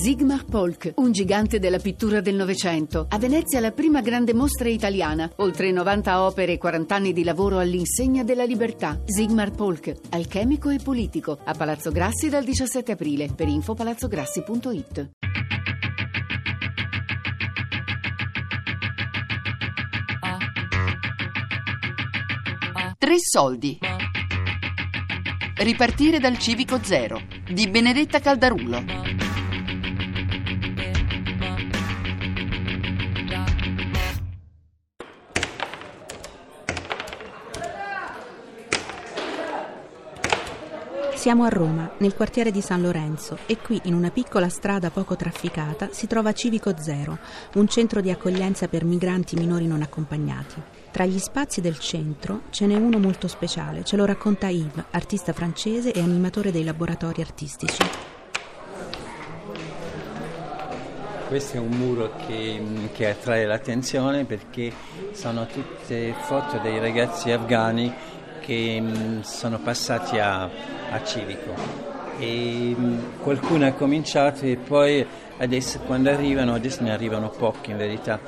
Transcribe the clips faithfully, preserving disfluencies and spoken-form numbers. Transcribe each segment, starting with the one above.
Sigmar Polke, un gigante della pittura del Novecento. A Venezia la prima grande mostra italiana. Oltre novanta opere e quaranta anni di lavoro all'insegna della libertà. Sigmar Polke, alchemico e politico. A Palazzo Grassi dal diciassette aprile. Per info palazzo grassi punto it. Tre soldi. Ripartire dal Civico Zero di Benedetta Caldarulo. Siamo a Roma, nel quartiere di San Lorenzo, e qui, in una piccola strada poco trafficata, si trova Civico Zero, un centro di accoglienza per migranti minori non accompagnati. Tra gli spazi del centro ce n'è uno molto speciale, ce lo racconta Yves, artista francese e animatore dei laboratori artistici. Questo è un muro che, che attrae l'attenzione perché sono tutte foto dei ragazzi afghani che sono passati a, a Civico, e qualcuno ha cominciato e poi adesso quando arrivano, adesso ne arrivano pochi in verità,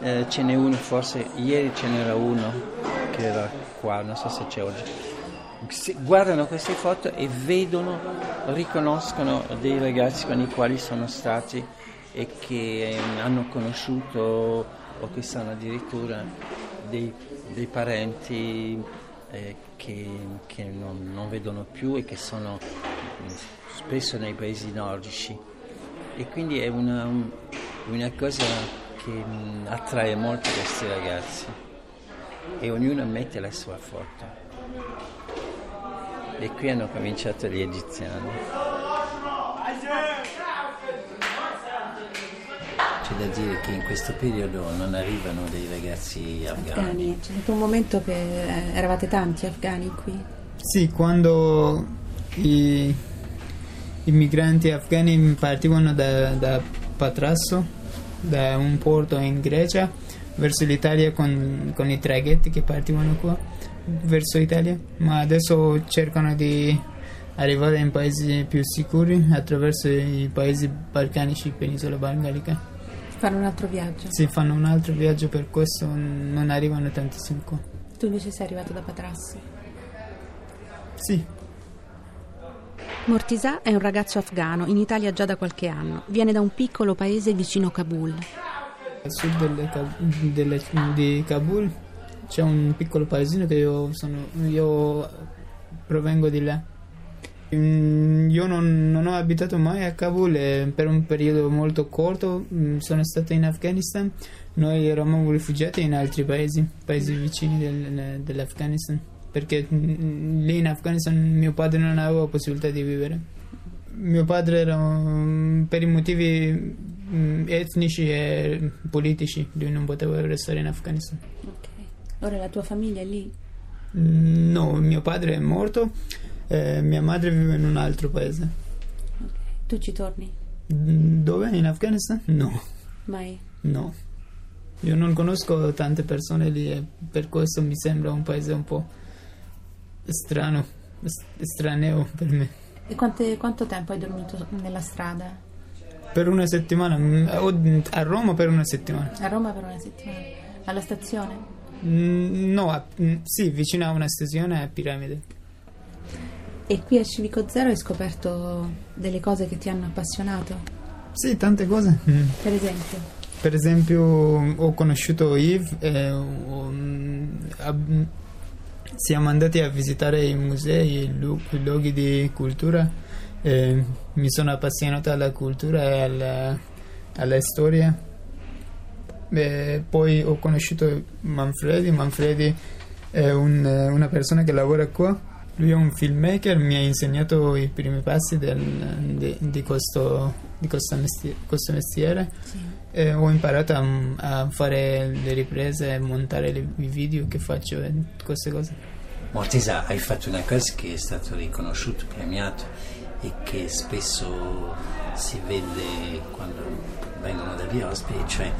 eh, ce n'è uno, forse ieri ce n'era uno che era qua, non so se c'è oggi. Se guardano queste foto e vedono, riconoscono dei ragazzi con i quali sono stati e che hanno conosciuto o che sono addirittura dei, dei parenti Eh, che, che non, non vedono più e che sono spesso nei paesi nordici, e quindi è una, un, una cosa che mh, attrae molto questi ragazzi, e ognuno mette la sua foto, e qui hanno cominciato gli egiziani. C'è da dire che in questo periodo non arrivano dei ragazzi afghani. C'è stato un momento che eravate tanti afghani qui? Sì, quando i, i migranti afghani partivano da, da Patrasso, da un porto in Grecia, verso l'Italia con, con i traghetti che partivano qua, verso l'Italia, ma adesso cercano di arrivare in paesi più sicuri attraverso i paesi balcanici, penisola balcanica. Fanno un altro viaggio? Sì, fanno un altro viaggio, per questo non arrivano tantissimi qua. Tu invece sei arrivato da Patrasso? Sì. Mortisa è un ragazzo afghano, in Italia già da qualche anno. Viene da un piccolo paese vicino Kabul. A sud delle, delle, di Kabul c'è un piccolo paesino che io sono, io provengo di là. Io non, non ho abitato mai a Kabul, eh, per un periodo molto corto mh, sono stato in Afghanistan. Noi eravamo rifugiati in altri paesi, paesi vicini del, dell'Afghanistan, perché mh, lì in Afghanistan mio padre non aveva possibilità di vivere. Mio padre era mh, per i motivi mh, etnici e politici, lui non poteva restare in Afghanistan. Ok, ora la tua famiglia è lì? Mm, no, mio padre è morto. Eh, mia madre vive in un altro paese. Okay. Tu ci torni? Dove? In Afghanistan? No. Mai? No. Io non conosco tante persone lì e per questo mi sembra un paese un po' strano, straneo per me. E quante, quanto tempo hai dormito nella strada? Per una settimana, a Roma per una settimana. A Roma per una settimana? Alla stazione? No, a, sì, vicino a una stazione a Piramide. E qui a Civico Zero hai scoperto delle cose che ti hanno appassionato? Sì, tante cose. Per esempio? Per esempio ho conosciuto Yves, eh, um, ab- siamo andati a visitare i musei, i, lu- i luoghi di cultura, eh, mi sono appassionato alla cultura e alla, alla storia. Eh, poi ho conosciuto Manfredi, Manfredi è un, una persona che lavora qua. Lui è un filmmaker, mi ha insegnato i primi passi del, di, di, questo, di questo mestiere. Questo mestiere. Sì. E ho imparato a, a fare le riprese e montare le, i video che faccio e queste cose. Mortisa, hai fatto una cosa che è stato riconosciuto, premiato e che spesso si vede quando vengono da via ospiti, cioè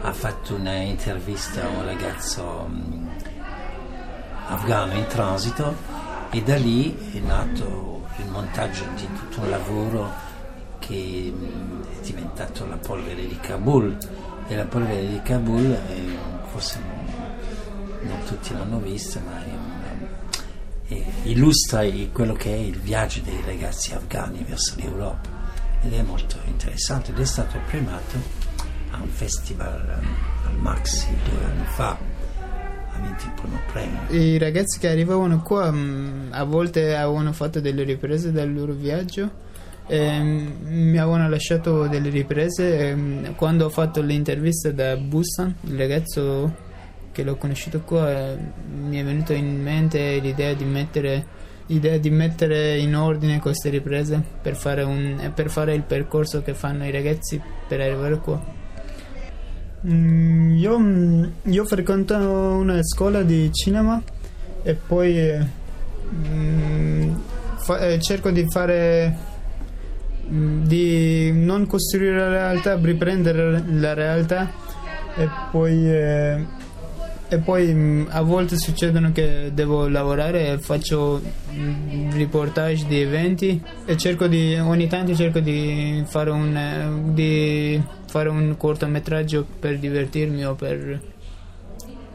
ha fatto una intervista a un ragazzo mh, afghano in transito. E da lì è nato il montaggio di tutto un lavoro che che è diventato La polvere di Kabul, e La polvere di Kabul è, forse non, non tutti l'hanno vista, ma è un, è, illustra quello che è il viaggio dei ragazzi afghani verso l'Europa, ed è molto interessante, ed è stato premiato a un festival al MAXXI due anni fa, ha vinto il primo premio. I ragazzi che arrivavano qua a volte avevano fatto delle riprese del loro viaggio e mi avevano lasciato delle riprese. Quando ho fatto l'intervista da Busan, il ragazzo che l'ho conosciuto qua, mi è venuto in mente l'idea di mettere l'idea di mettere in ordine queste riprese per fare, un, per fare il percorso che fanno i ragazzi per arrivare qua. Io, io frequento una scuola di cinema e poi eh, fa, eh, cerco di fare di non costruire la realtà, riprendere la realtà, e poi, eh, e poi a volte succedono che devo lavorare e faccio reportage di eventi, e cerco di ogni tanto cerco di fare un di fare un cortometraggio per divertirmi o per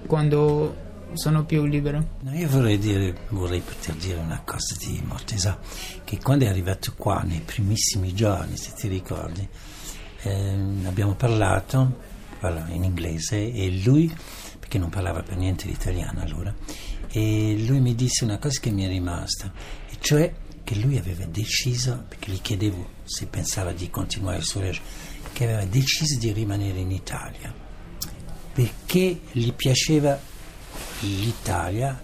quando sono più libero. Io vorrei dire, vorrei poter dire una cosa di Mortesa, che quando è arrivato qua nei primissimi giorni, se ti ricordi, ehm, abbiamo parlato, parlava in inglese e lui, perché non parlava per niente l'italiano allora, e lui mi disse una cosa che mi è rimasta, e cioè che lui aveva deciso, perché gli chiedevo se pensava di continuare il suo viaggio, che aveva deciso di rimanere in Italia perché gli piaceva l'Italia,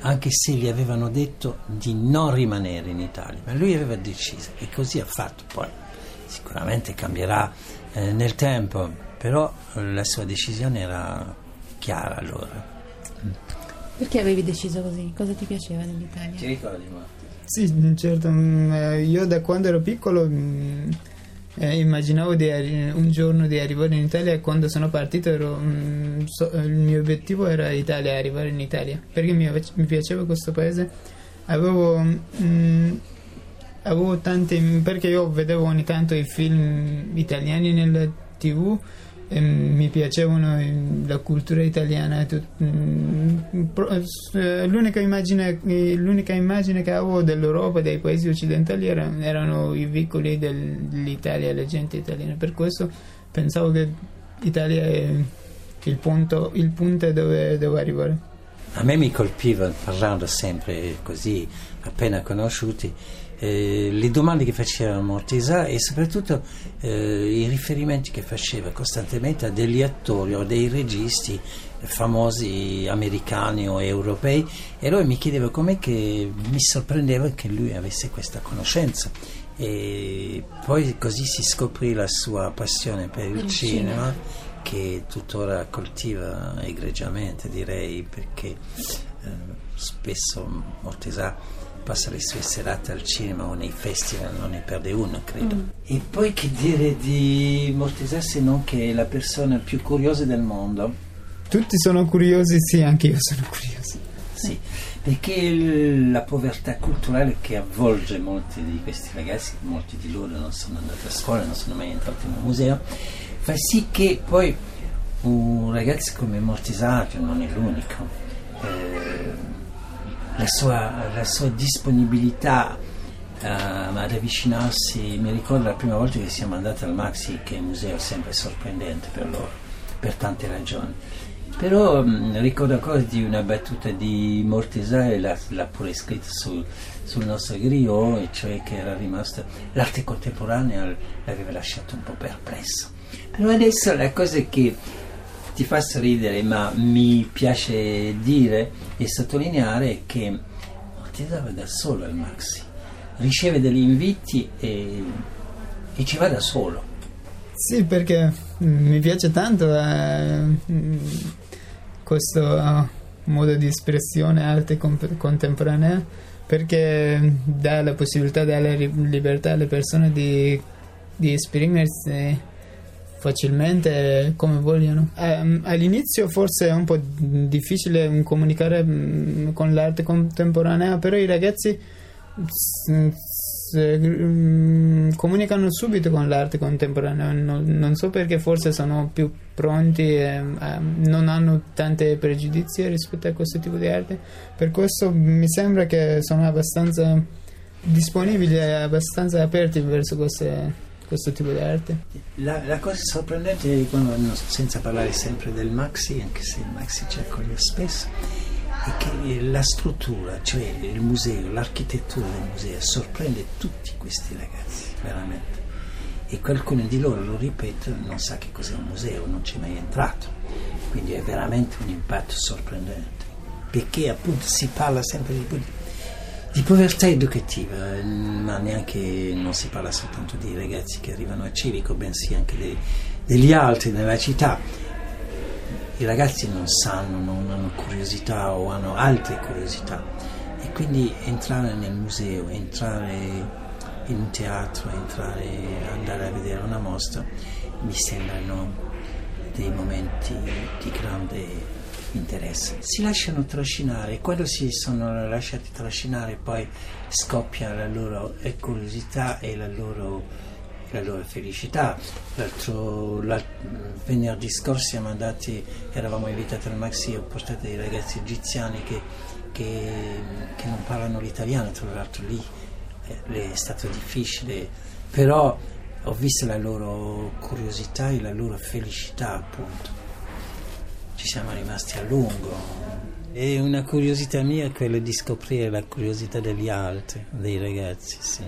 anche se gli avevano detto di non rimanere in Italia, ma lui aveva deciso e così ha fatto. Poi sicuramente cambierà eh, nel tempo, però la sua decisione era chiara allora. Perché avevi deciso così? Cosa ti piaceva dell'Italia? Ti ricordi, Marti? Sì, certo, io da quando ero piccolo Eh, immaginavo di arri- un giorno di arrivare in Italia, e quando sono partito ero, mm, so, il mio obiettivo era Italia, arrivare in Italia, perché mi, ave- mi piaceva questo paese. Avevo, mm, avevo tanti, perché io vedevo ogni tanto i film italiani nella tivù e mm, mi piacevano la cultura italiana. Tut- mm, pro- l'unica, immagine, l'unica immagine che avevo dell'Europa, dei paesi occidentali, era, erano i vicoli dell'Italia, la gente italiana. Per questo pensavo che l'Italia è il punto, il punto dove devo arrivare. A me mi colpiva, parlando sempre così, appena conosciuti, Eh, le domande che faceva Mortesa e soprattutto eh, i riferimenti che faceva costantemente a degli attori o dei registi famosi americani o europei, e lui mi chiedeva com'è che mi sorprendeva che lui avesse questa conoscenza, e poi così si scoprì la sua passione per il, il cinema, cinema, che tuttora coltiva egregiamente, direi, perché eh, spesso Mortesa passa le sue serate al cinema o nei festival, non ne perde uno, credo. Mm. E poi che dire di Mortesa, se non che è la persona più curiosa del mondo. Tutti sono curiosi, sì, anche io sono curioso. Sì, perché la povertà culturale che avvolge molti di questi ragazzi, molti di loro non sono andati a scuola, non sono mai entrati in un museo, fa sì che poi un ragazzo come Mortesa, che non è l'unico, eh, La sua, la sua disponibilità uh, ad avvicinarsi. Mi ricordo la prima volta che siamo andati al MAXXI, che è un museo sempre sorprendente per loro, per tante ragioni, però um, ricordo ancora di una battuta di Mortesa, e l'ha, l'ha pure scritta sul, sul nostro griot, e cioè che era rimasta, l'arte contemporanea l'aveva lasciato un po' perplesso. Però adesso la cosa che ti fa sorridere, ma mi piace dire e sottolineare, che Mortesa va da solo al MAXXI, riceve degli inviti e, e ci va da solo. Sì, perché mi piace tanto eh, questo eh, modo di espressione arte comp- contemporanea, perché dà la possibilità, dà la libertà alle persone di, di esprimersi facilmente come vogliono. All'inizio forse è un po' difficile comunicare con l'arte contemporanea, però i ragazzi eh, comunicano subito con l'arte contemporanea, non, non so perché, forse sono più pronti, eh, eh, non hanno tante pregiudizie rispetto a questo tipo di arte, per questo mi sembra che sono abbastanza disponibili e abbastanza aperti verso queste, questo tipo di arte. La, la cosa sorprendente di quando, senza parlare sempre del MAXXI, anche se il MAXXI ci accoglie spesso, è che la struttura, cioè il museo, l'architettura del museo sorprende tutti questi ragazzi, veramente. E qualcuno di loro, lo ripeto, non sa che cos'è un museo, non c'è mai entrato. Quindi è veramente un impatto sorprendente. Perché appunto si parla sempre di politica, di povertà educativa, ma neanche, non si parla soltanto dei ragazzi che arrivano a Civico, bensì anche dei, degli altri nella città. I ragazzi non sanno, non hanno curiosità o hanno altre curiosità, e quindi entrare nel museo, entrare in un teatro, entrare, andare a vedere una mostra mi sembrano dei momenti di grande interesse. Si lasciano trascinare, quando si sono lasciati trascinare poi scoppia la loro curiosità e la loro, la loro felicità. L'altro la, venerdì scorso siamo andati, eravamo invitati al MAXXI, ho portato dei ragazzi egiziani che, che, che non parlano l'italiano, tra l'altro lì è stato difficile, però ho visto la loro curiosità e la loro felicità, appunto. Ci siamo rimasti a lungo. E una curiosità mia è quella di scoprire la curiosità degli altri, dei ragazzi, sì.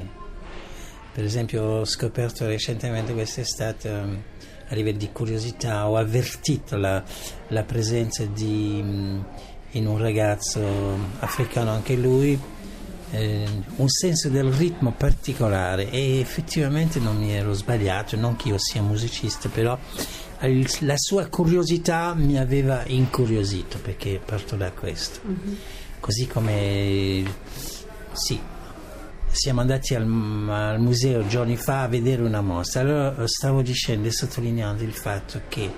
Per esempio ho scoperto recentemente quest'estate, um, a livello di curiosità, ho avvertito la, la presenza di, um, in un ragazzo africano anche lui, eh, un senso del ritmo particolare, e effettivamente non mi ero sbagliato, non che io sia musicista, però la sua curiosità mi aveva incuriosito, perché parto da questo. Mm-hmm. Così come sì, siamo andati al, al museo giorni fa a vedere una mostra. Allora stavo dicendo e sottolineando il fatto che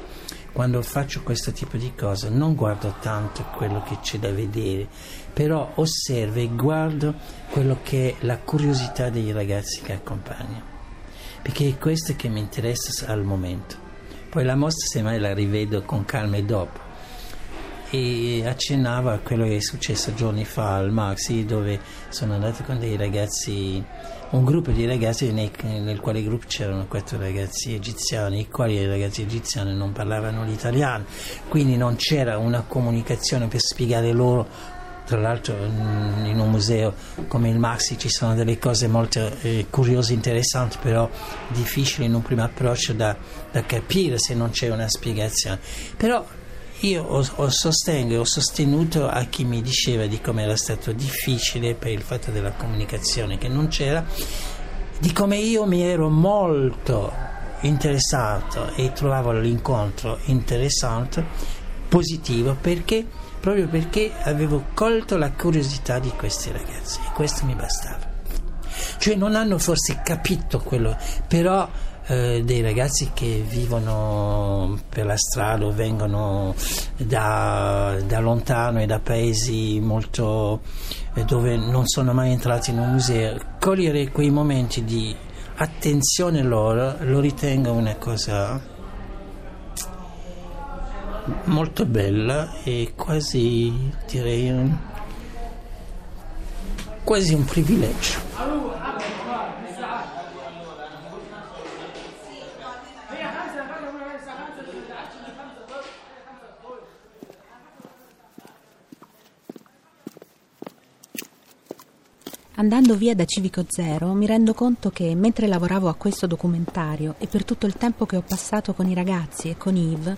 quando faccio questo tipo di cose non guardo tanto quello che c'è da vedere, però osservo e guardo quello che è la curiosità dei ragazzi che accompagnano, perché è questo che mi interessa al momento. Poi la mostra semmai la rivedo con calma e dopo. E accennava a quello che è successo giorni fa al MAXXI, dove sono andato con dei ragazzi, un gruppo di ragazzi nei, nel quale gruppo c'erano quattro ragazzi egiziani, i quali i ragazzi egiziani non parlavano l'italiano, quindi non c'era una comunicazione per spiegare loro. Tra l'altro in un museo come il MAXXI ci sono delle cose molto eh, curiose, interessanti, però difficili in un primo approccio da, da capire se non c'è una spiegazione. Però io ho, ho sostengo e ho sostenuto a chi mi diceva di come era stato difficile per il fatto della comunicazione che non c'era, di come io mi ero molto interessato e trovavo l'incontro interessante, positivo, perché proprio perché avevo colto la curiosità di questi ragazzi, e questo mi bastava. Cioè non hanno forse capito quello, però eh, dei ragazzi che vivono per la strada o vengono da, da lontano e da paesi molto eh, dove non sono mai entrati in un museo, cogliere quei momenti di attenzione loro lo ritengo una cosa molto bella e quasi, direi, un, quasi un privilegio. Andando via da Civico Zero mi rendo conto che mentre lavoravo a questo documentario e per tutto il tempo che ho passato con i ragazzi e con Yves,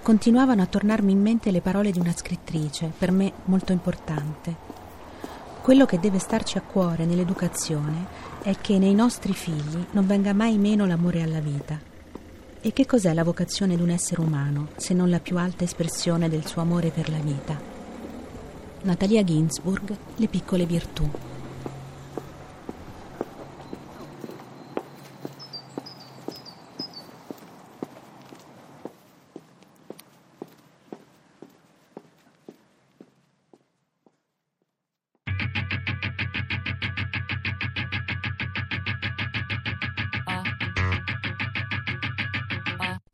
continuavano a tornarmi in mente le parole di una scrittrice, per me molto importante. Quello che deve starci a cuore nell'educazione è che nei nostri figli non venga mai meno l'amore alla vita. E che cos'è la vocazione di un essere umano se non la più alta espressione del suo amore per la vita? Natalia Ginzburg, Le piccole virtù.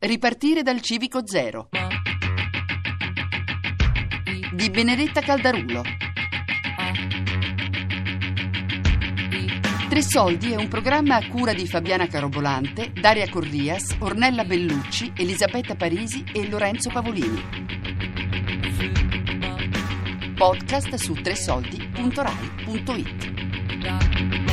Ripartire dal Civico Zero di Benedetta Caldarulo. Tre Soldi è un programma a cura di Fabiana Carobolante, Daria Corrias, Ornella Bellucci, Elisabetta Parisi e Lorenzo Pavolini. Podcast su tresoldi punto rai punto it.